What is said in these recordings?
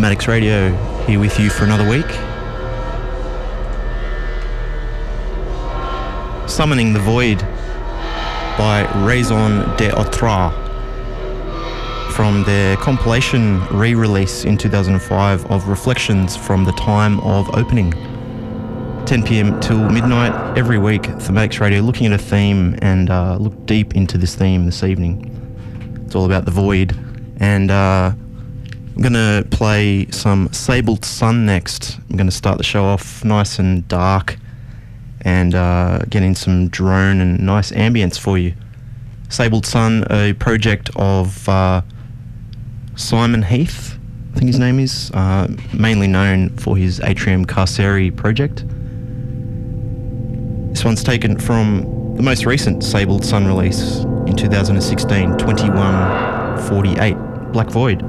Mathematics Radio, here with you for another week. Summoning the Void by Raison d'être from their compilation re-release in 2005 of Reflections from the Time of Opening. 10 p.m. till midnight every week, Thematics Radio, looking at a theme and look deep into this theme this evening. It's all about the Void, and I'm going to play some Sabled Sun next. I'm going to start the show off nice and dark and get in some drone and nice ambience for you. Sabled Sun, a project of Simon Heath, I think his name is, mainly known for his Atrium Carceri project. This one's taken from the most recent Sabled Sun release in 2016, 2148, Black Void. Black Void.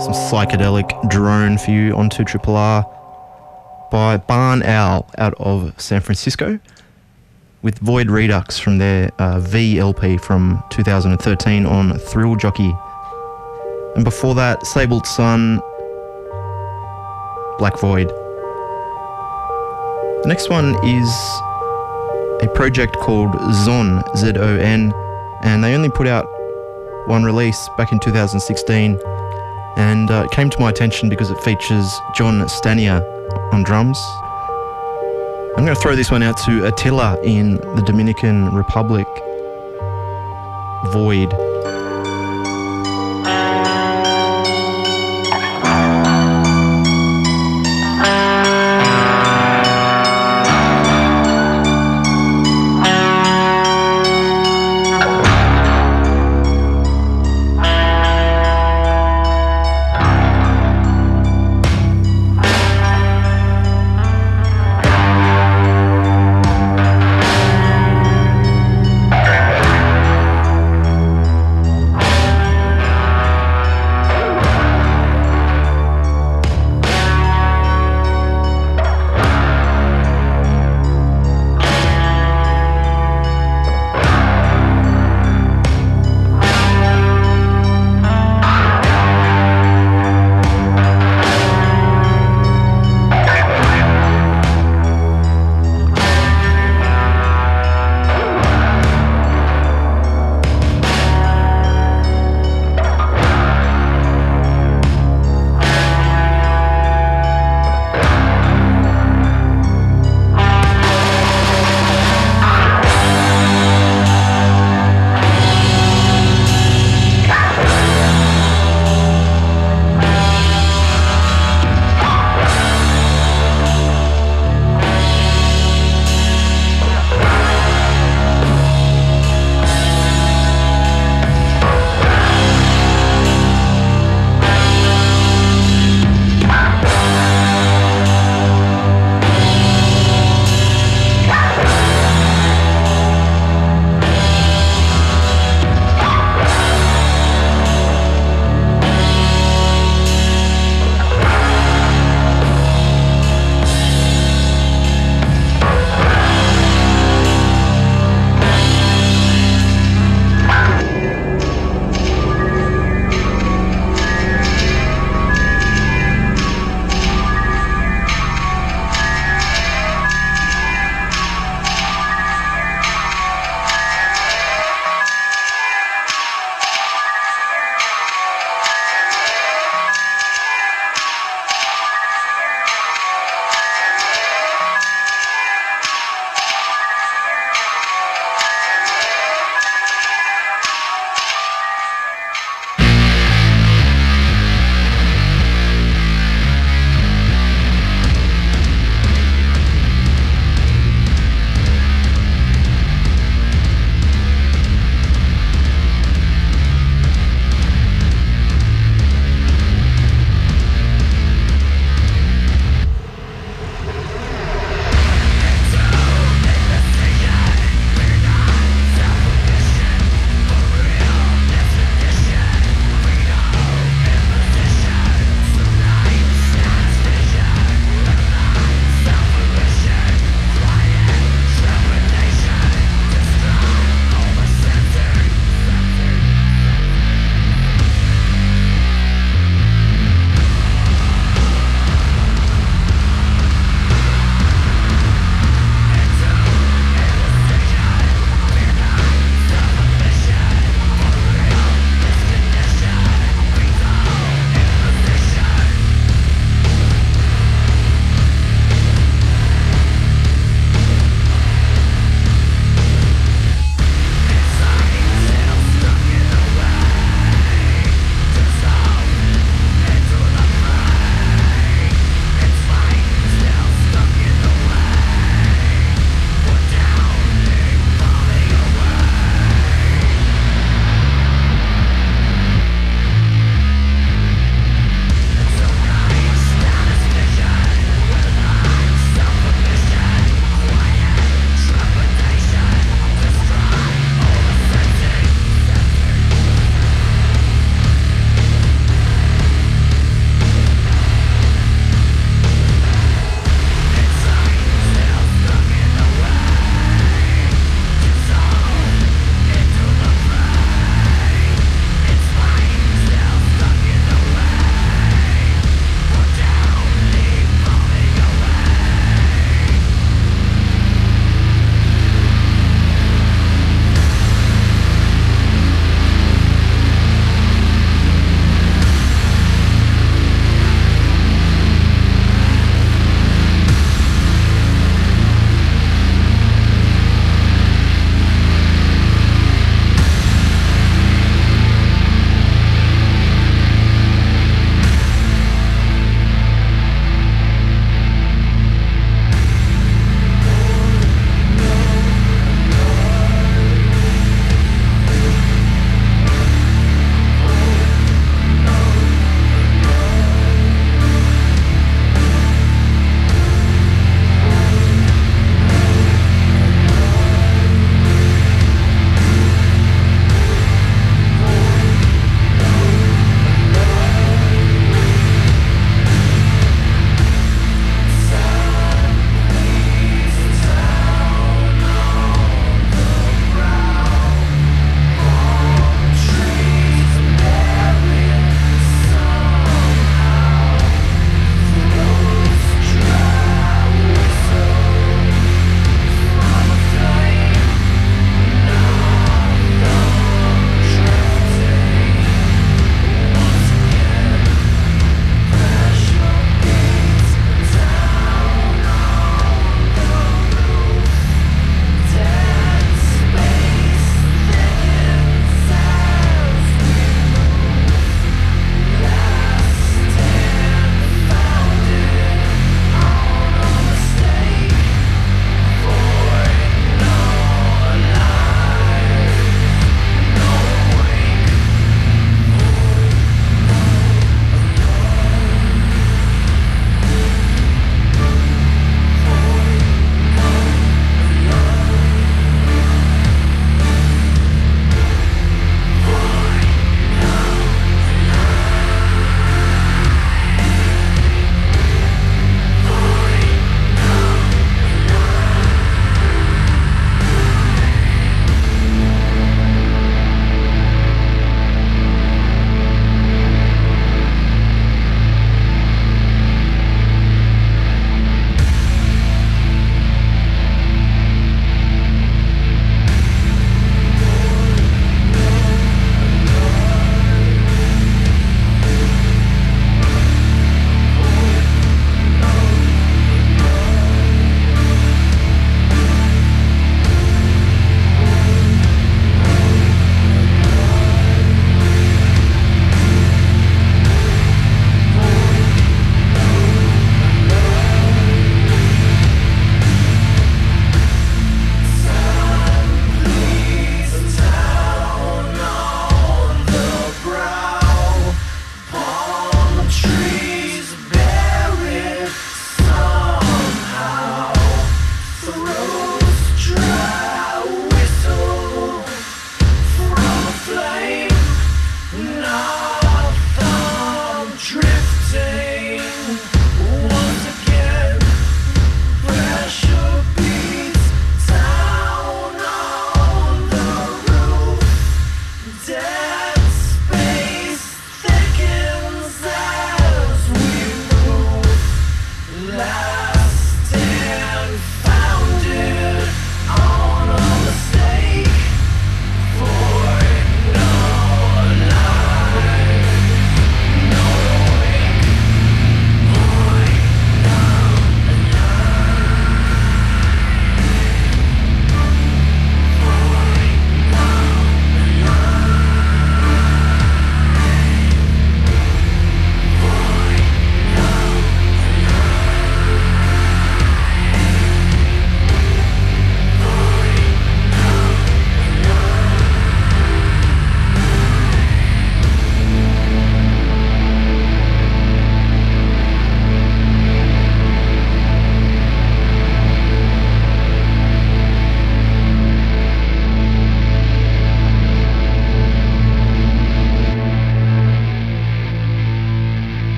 Some psychedelic drone for you onto Triple R by Barn Owl out of San Francisco, with Void Redux from their VLP from 2013 on Thrill Jockey. And before that, Sabled Sun, Black Void. The next one is a project called Zon, Z-O-N, and they only put out one release back in 2016, and it came to my attention because it features John Stanier on drums. I'm going to throw this one out to Attila in the Dominican Republic, Void.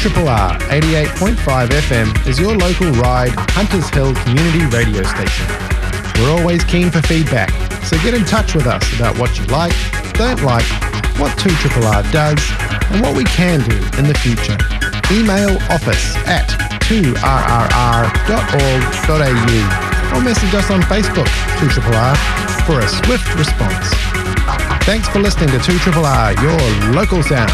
Triple R 88.5 FM is your local Ride Hunters Hill community radio station. We're always keen for feedback, so get in touch with us about what you like, don't like, what 2RRR does, and what we can do in the future. Email office at 2rrr.org.au or message us on Facebook, 2RRR, for a swift response. Thanks for listening to 2RRR, your local sound.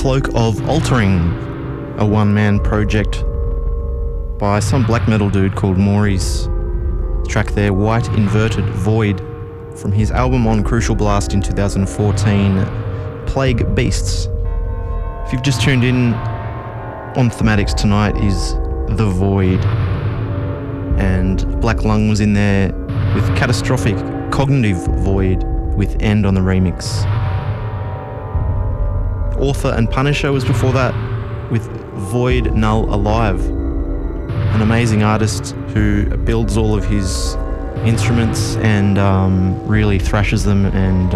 cloak of altering, a one-man project by some black metal dude called Maurice. The track there, White Inverted Void, from his album on Crucial Blast in 2014, Plague Beasts. If you've just tuned in, on Thematics tonight is The Void, and Black Lung was in there with Catastrophic Cognitive Void with End on the remix. Author and Punisher was before that with Void Null Alive, an amazing artist who builds all of his instruments and really thrashes them, and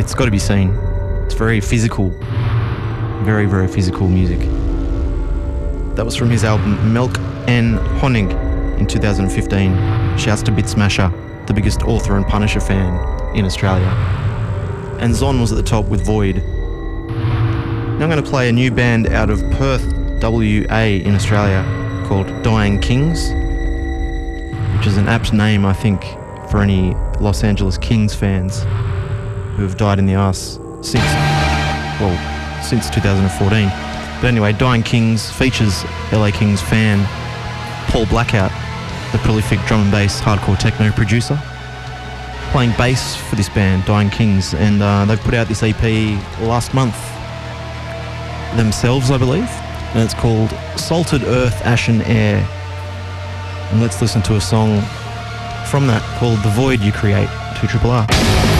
it's got to be seen. It's very physical, very, very physical music. That was from his album Milk and Honig in 2015. Shouts to Bitsmasher, the biggest Author and Punisher fan in Australia. And Zon was at the top with Void. Now I'm going to play a new band out of Perth, WA, in Australia called Dying Kings, which is an apt name, I think, for any Los Angeles Kings fans who have died in the arse since, well, since 2014. But anyway, Dying Kings features LA Kings fan Paul Blackout, the prolific drum and bass hardcore techno producer, playing bass for this band, Dying Kings, and they've put out this EP last month themselves, I believe, and it's called Salted Earth Ashen Air. And let's listen to a song from that called The Void You Create, 2RRR.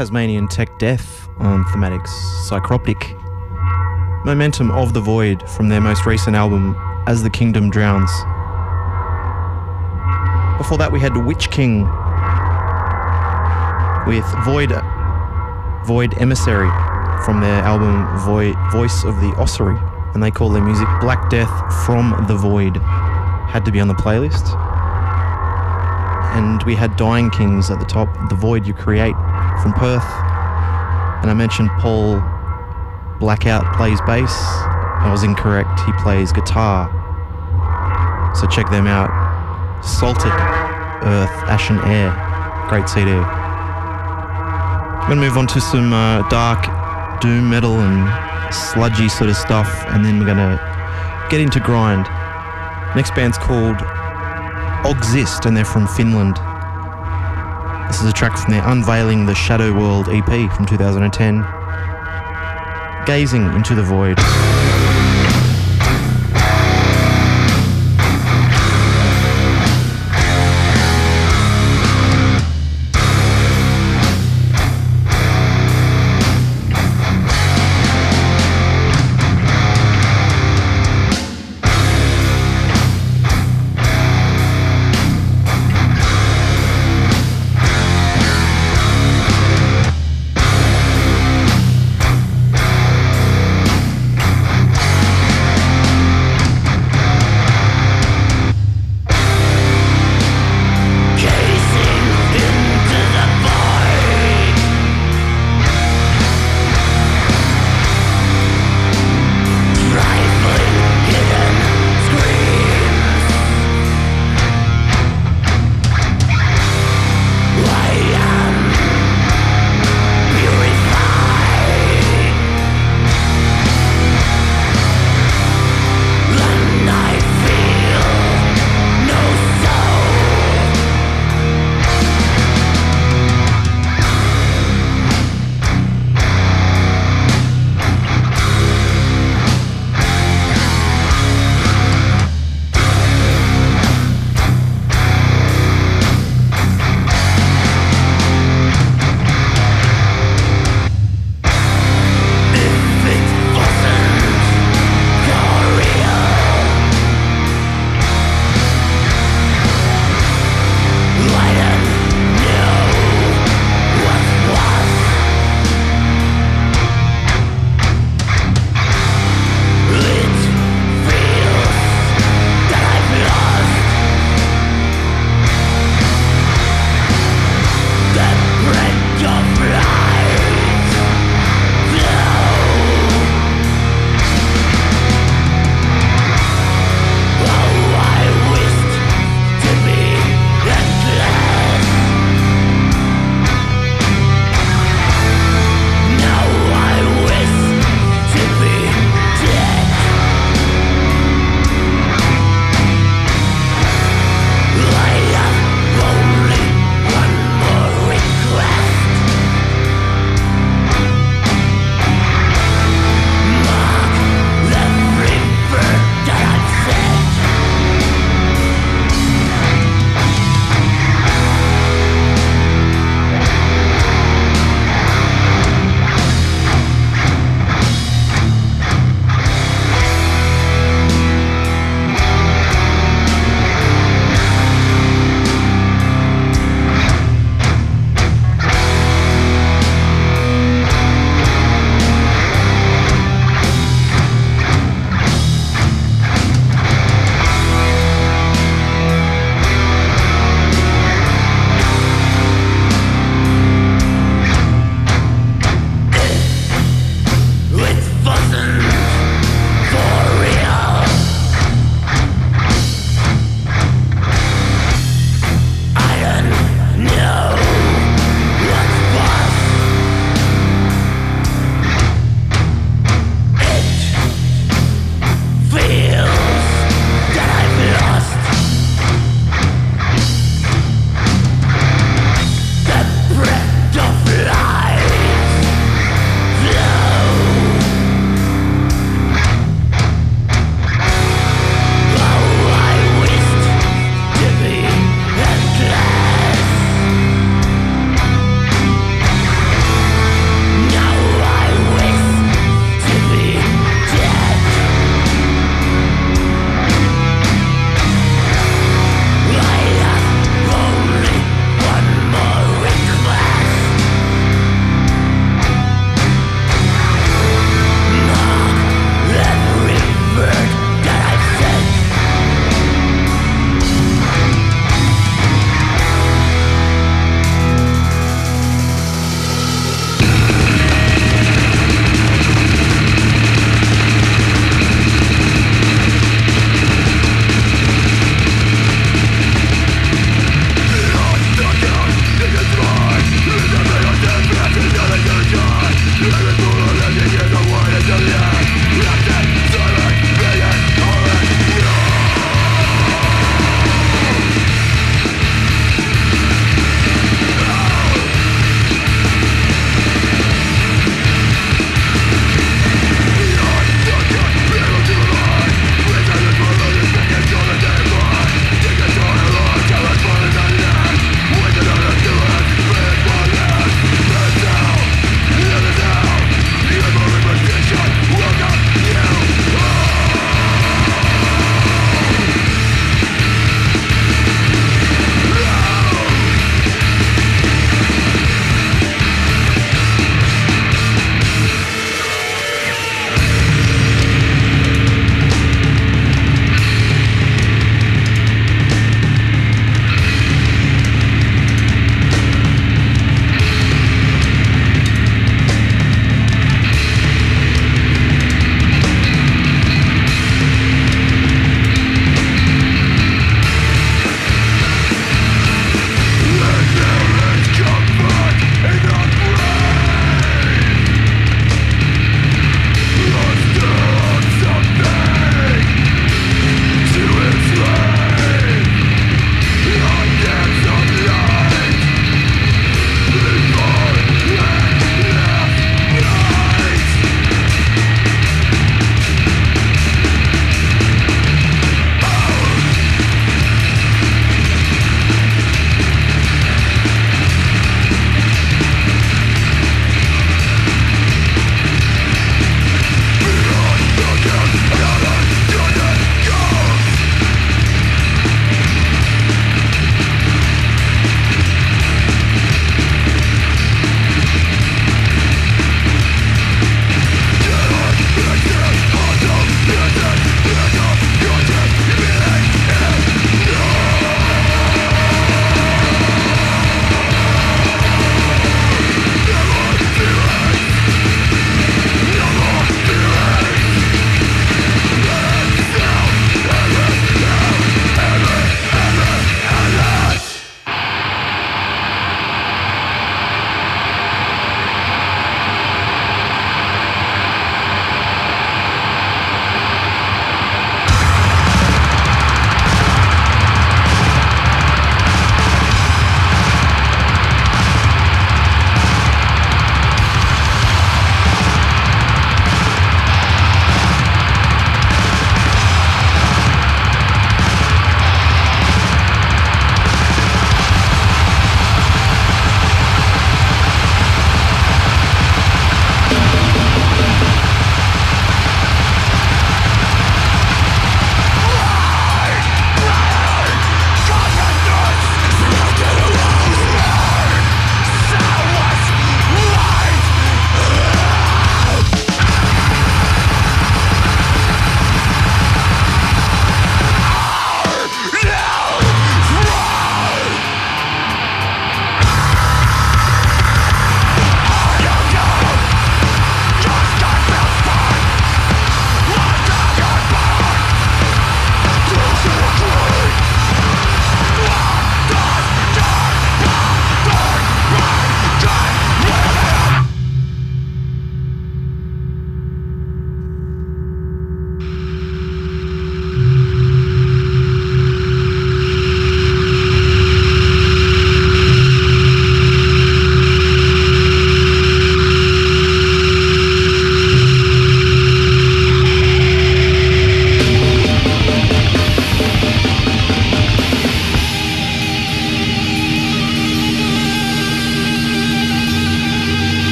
Tasmanian tech death on Thematic's Psychroptic. Momentum of the Void from their most recent album, As the Kingdom Drowns. Before that we had Witch King with Void Emissary from their album Voice of the Ossuary, and they call their music Black Death from the Void. Had to be on the playlist. And we had Dying Kings at the top, The Void You Create from Perth, and I mentioned Paul Blackout plays bass. I was incorrect, he plays guitar. So check them out. Salted Earth Ashen Air, great CD. I'm going to move on to some dark doom metal and sludgy sort of stuff, and then we're going to get into grind. Next band's called Oxist and they're from Finland. This is a track from their Unveiling the Shadow World EP from 2010. Gazing into the Void.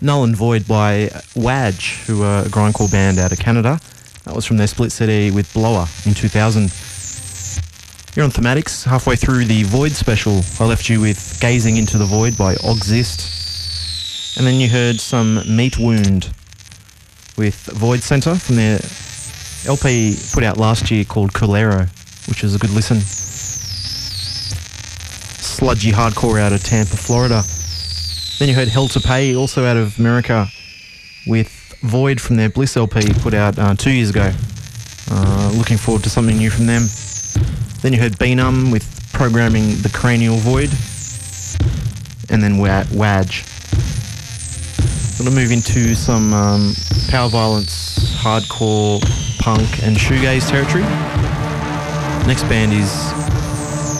Null and Void by Wadge, who are a grindcore band out of Canada. That was from their split CD with Blower in 2000. You're on Thematics, halfway through the Void special. I left you with Gazing into the Void by Oxist. And then you heard some Meat Wound with Void Center from their LP put out last year called Colero, which is a good listen. Sludgy hardcore out of Tampa, Florida. Then you heard Hell to Pay, also out of America, with Void from their Bliss LP put out 2 years ago. Looking forward to something new from them. Then you heard Benum with Programming the Cranial Void. And then Wadge. Gonna move into some power violence, hardcore, punk and shoegaze territory. Next band is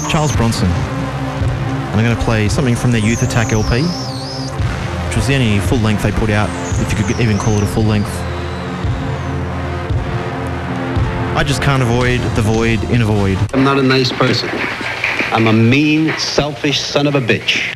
Charles Bronson. And I'm gonna play something from their Youth Attack LP, which was the only full length they put out, if you could even call it a full length. I just can't avoid the void in a void. I'm not a nice person. I'm a mean, selfish son of a bitch.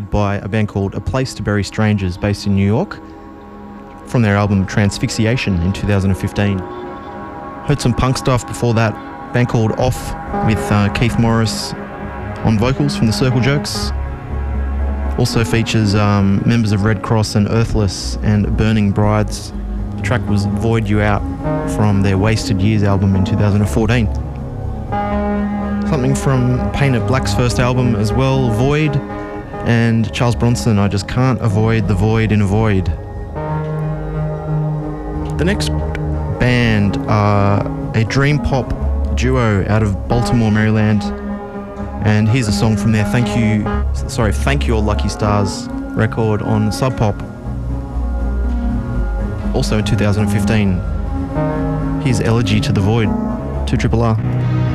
led by a band called A Place to Bury Strangers based in New York, from their album Transfixiation in 2015. Heard some punk stuff before that, a band called Off with Keith Morris on vocals from the Circle Jerks. Also features members of Red Cross and Earthless and Burning Brides. The track was Void You Out from their Wasted Years album in 2014. Something from Painted Black's first album as well, Void, and Charles Bronson, I Just Can't Avoid the Void in a Void. The next band are a dream pop duo out of Baltimore, Maryland, and here's a song from their Thank Your Lucky Stars record on Sub Pop, also in 2015. Here's Elegy to the Void, 2RRR.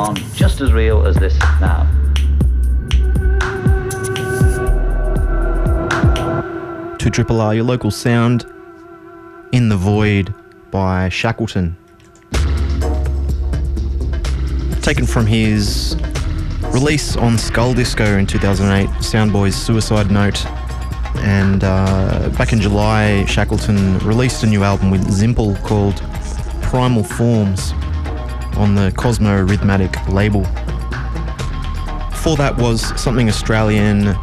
on just as real as this now. To Triple R, your local sound, In the Void by Shackleton. Taken from his release on Skull Disco in 2008, Soundboy's Suicide Note. And back in July, Shackleton released a new album with Zimple called Primal Forms on the Cosmo Rhythmatic label. Before that was something Australian,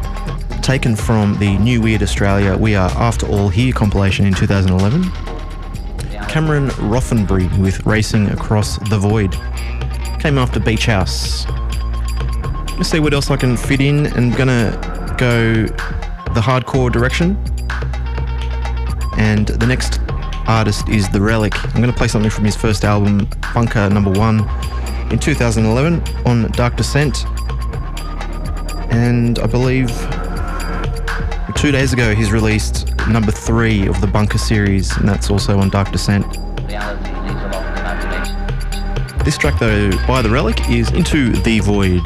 taken from the New Weird Australia We Are After All Here compilation in 2011. Cameron Rothenbury with Racing Across the Void. Came after Beach House. Let's see what else I can fit in. I'm gonna go the hardcore direction. And the next artist is The Relic. I'm gonna play something from his first album, Bunker No. 1, in 2011 on Dark Descent. And I believe 2 days ago he's released number 3 of the Bunker series, and that's also on Dark Descent. This track though, by The Relic, is Into the Void.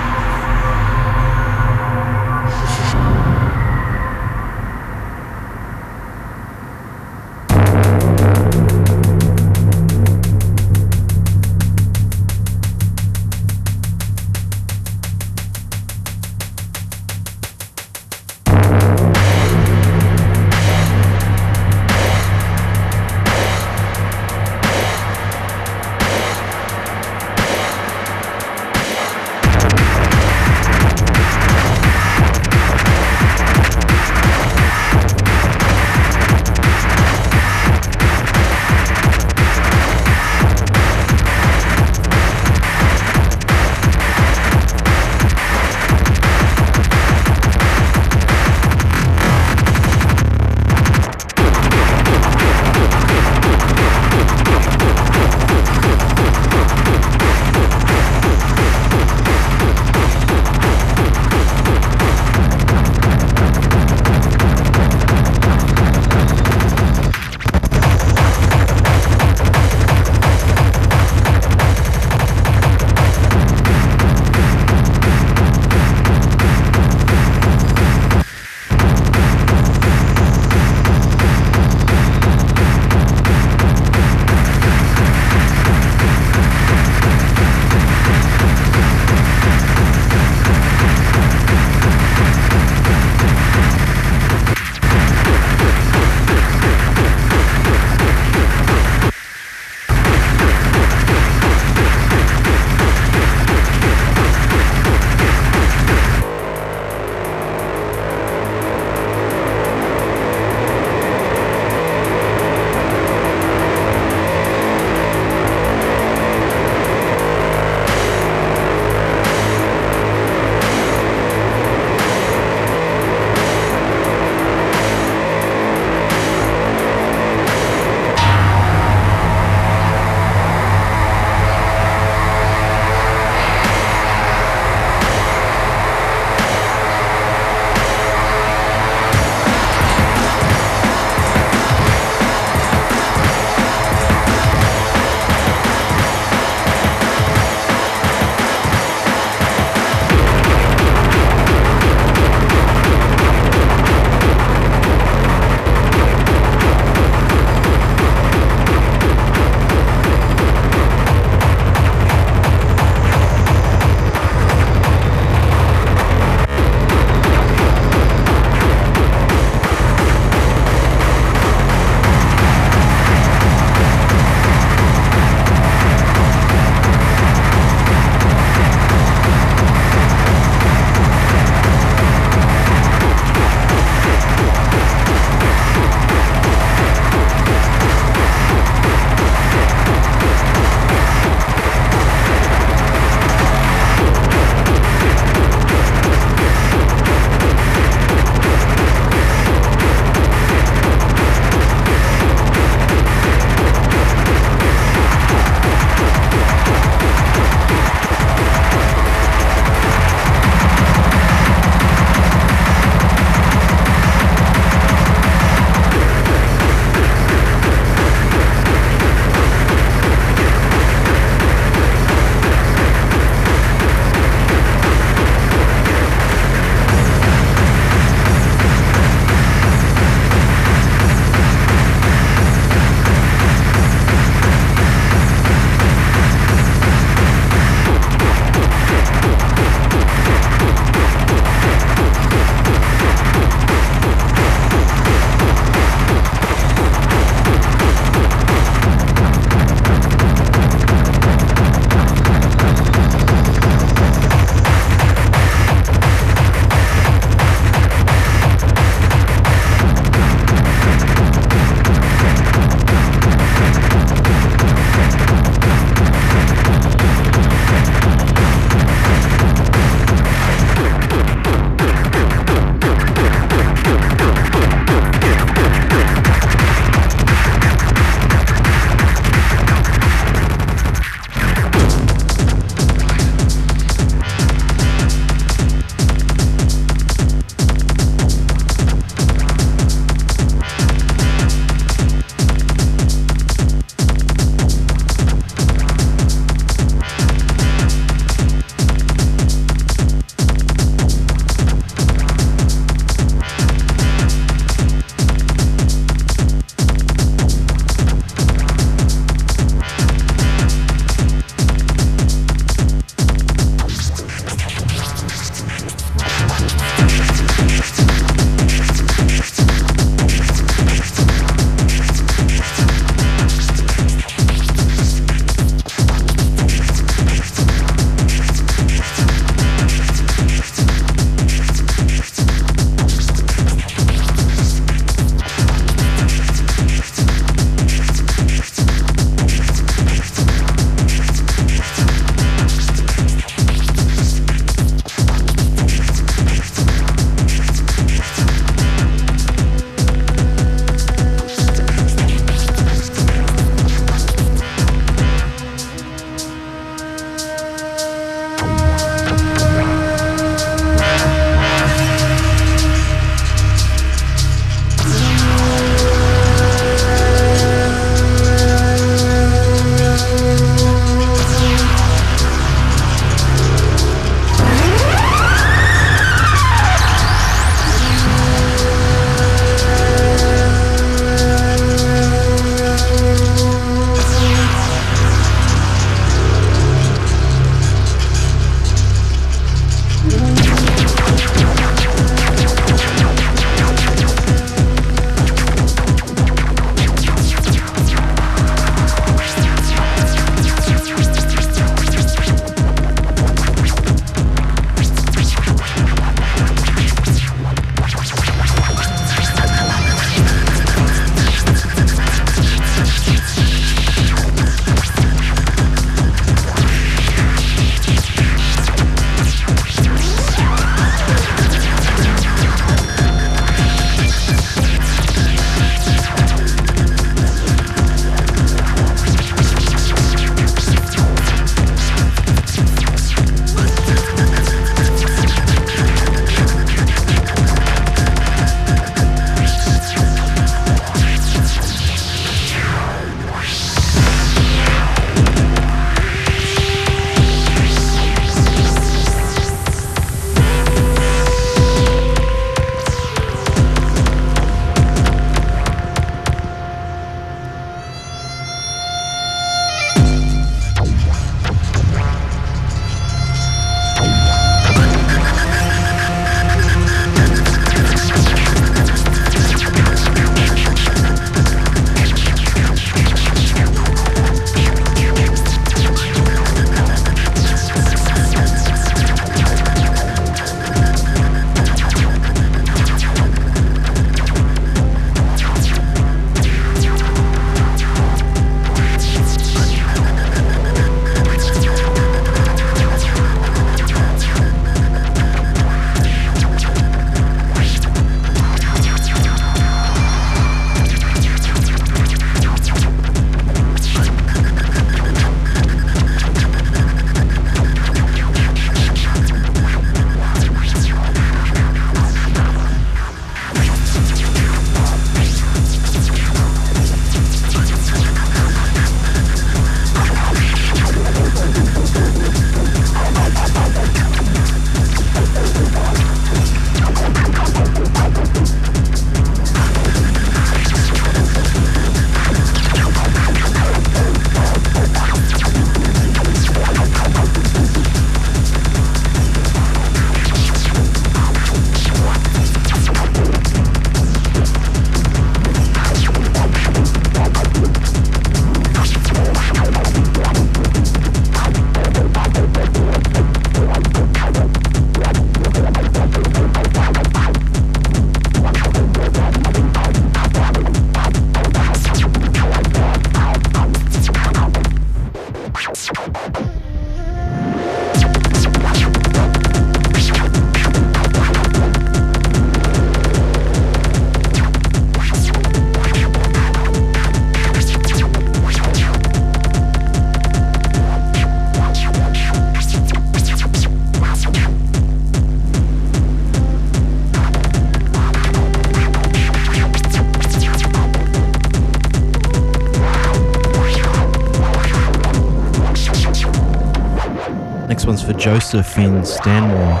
Next one's for Joseph in Stanmore.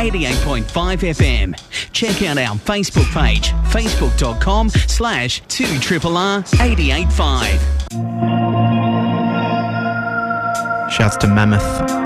88.5 FM. Check out our Facebook page, facebook.com/2RRR885. Shouts to Mammoth.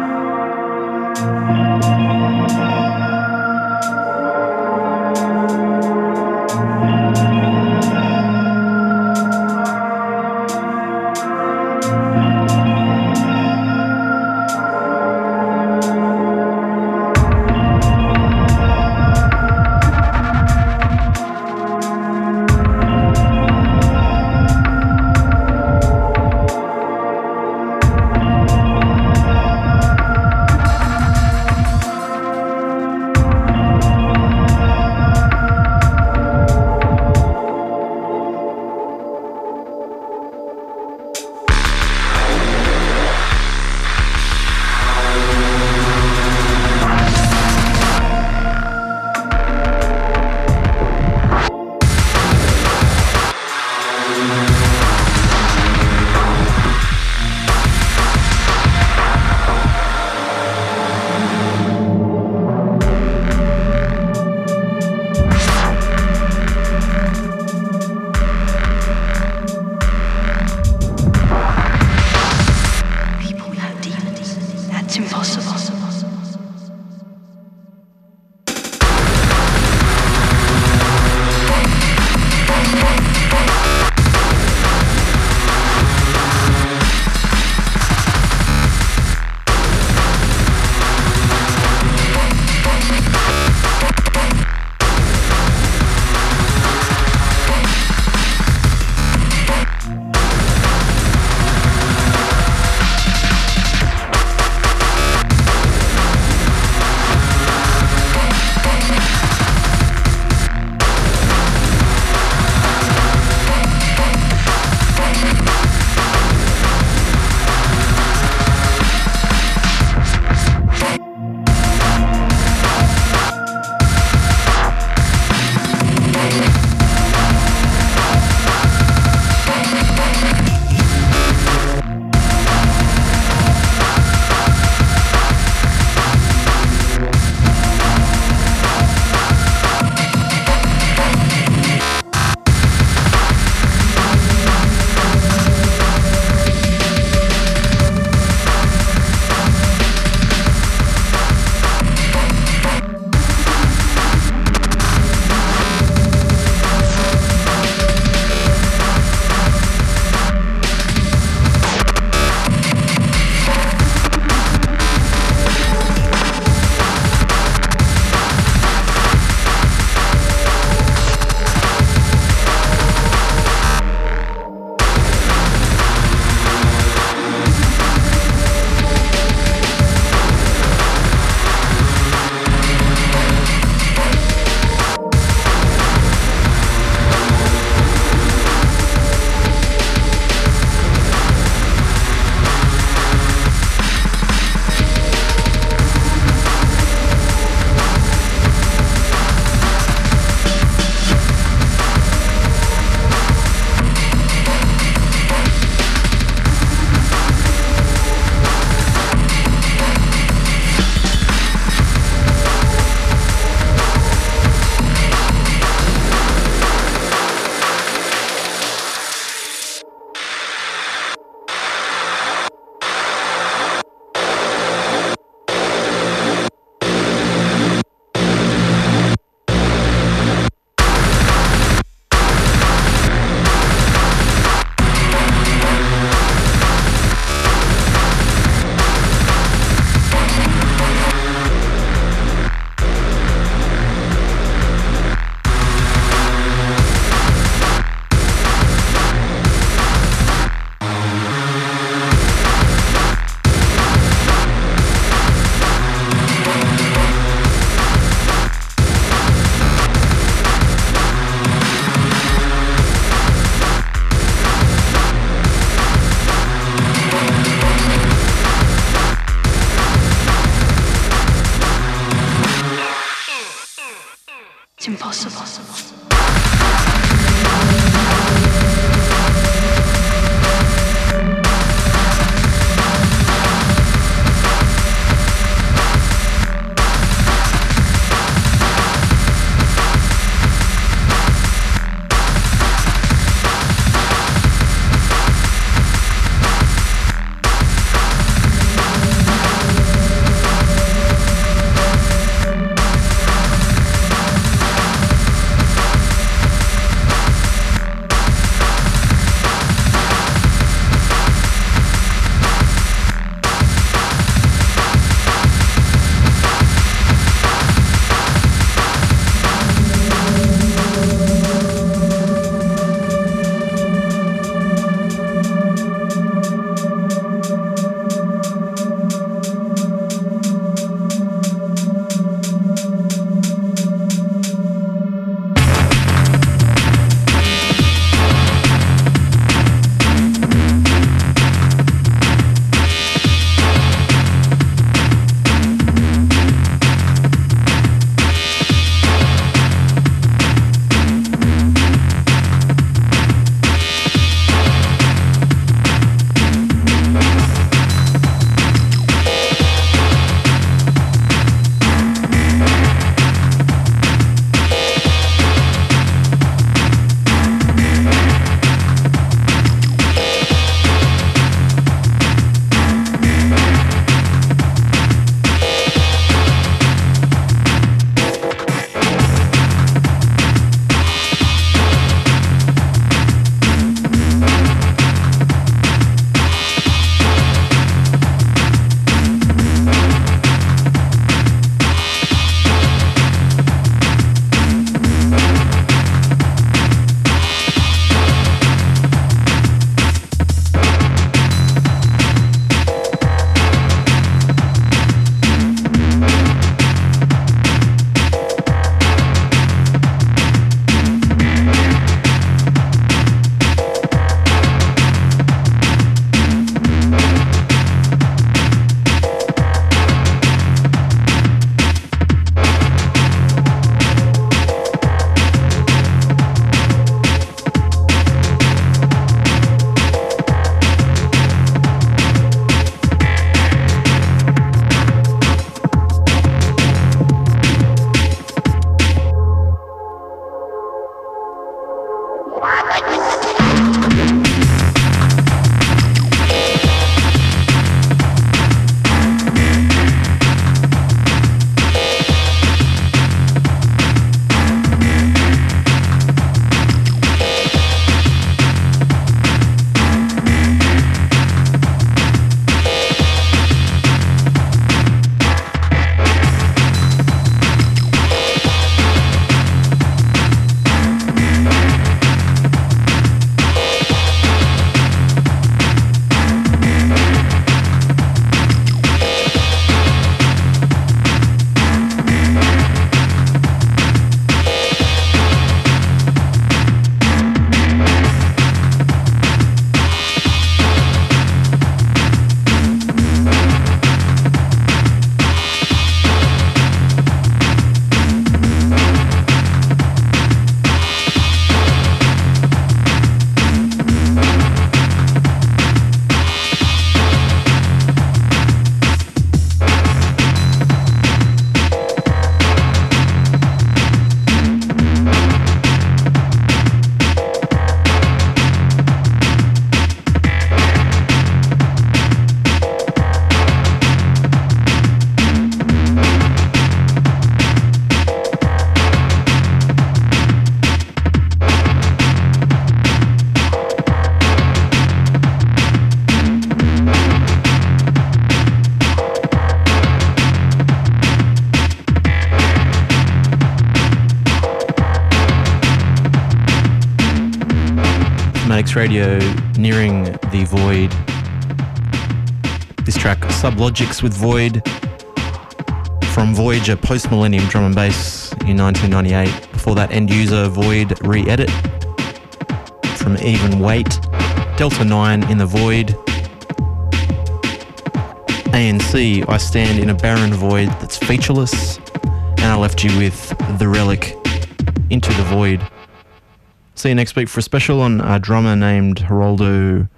Space Radio, Nearing the Void. This track, Sublogics with Void, from Voyager post-millennium drum and bass in 1998. Before that, End User, Void Re-Edit from Even Weight. Delta 9 in the Void. ANC, I Stand in a Barren Void that's featureless. And I left you with The Relic, Into the Void. See you next week for a special on a drummer named Geraldo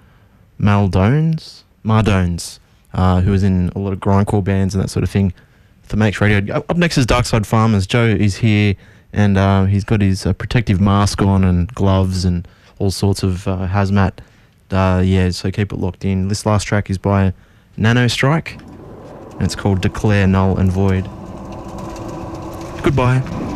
Mardones, who was in a lot of grindcore bands and that sort of thing for Makes Radio. Up next is Darkside Farmers. Joe is here and he's got his protective mask on and gloves and all sorts of hazmat. So keep it locked in. This last track is by Nano Strike and it's called Declare Null and Void. Goodbye.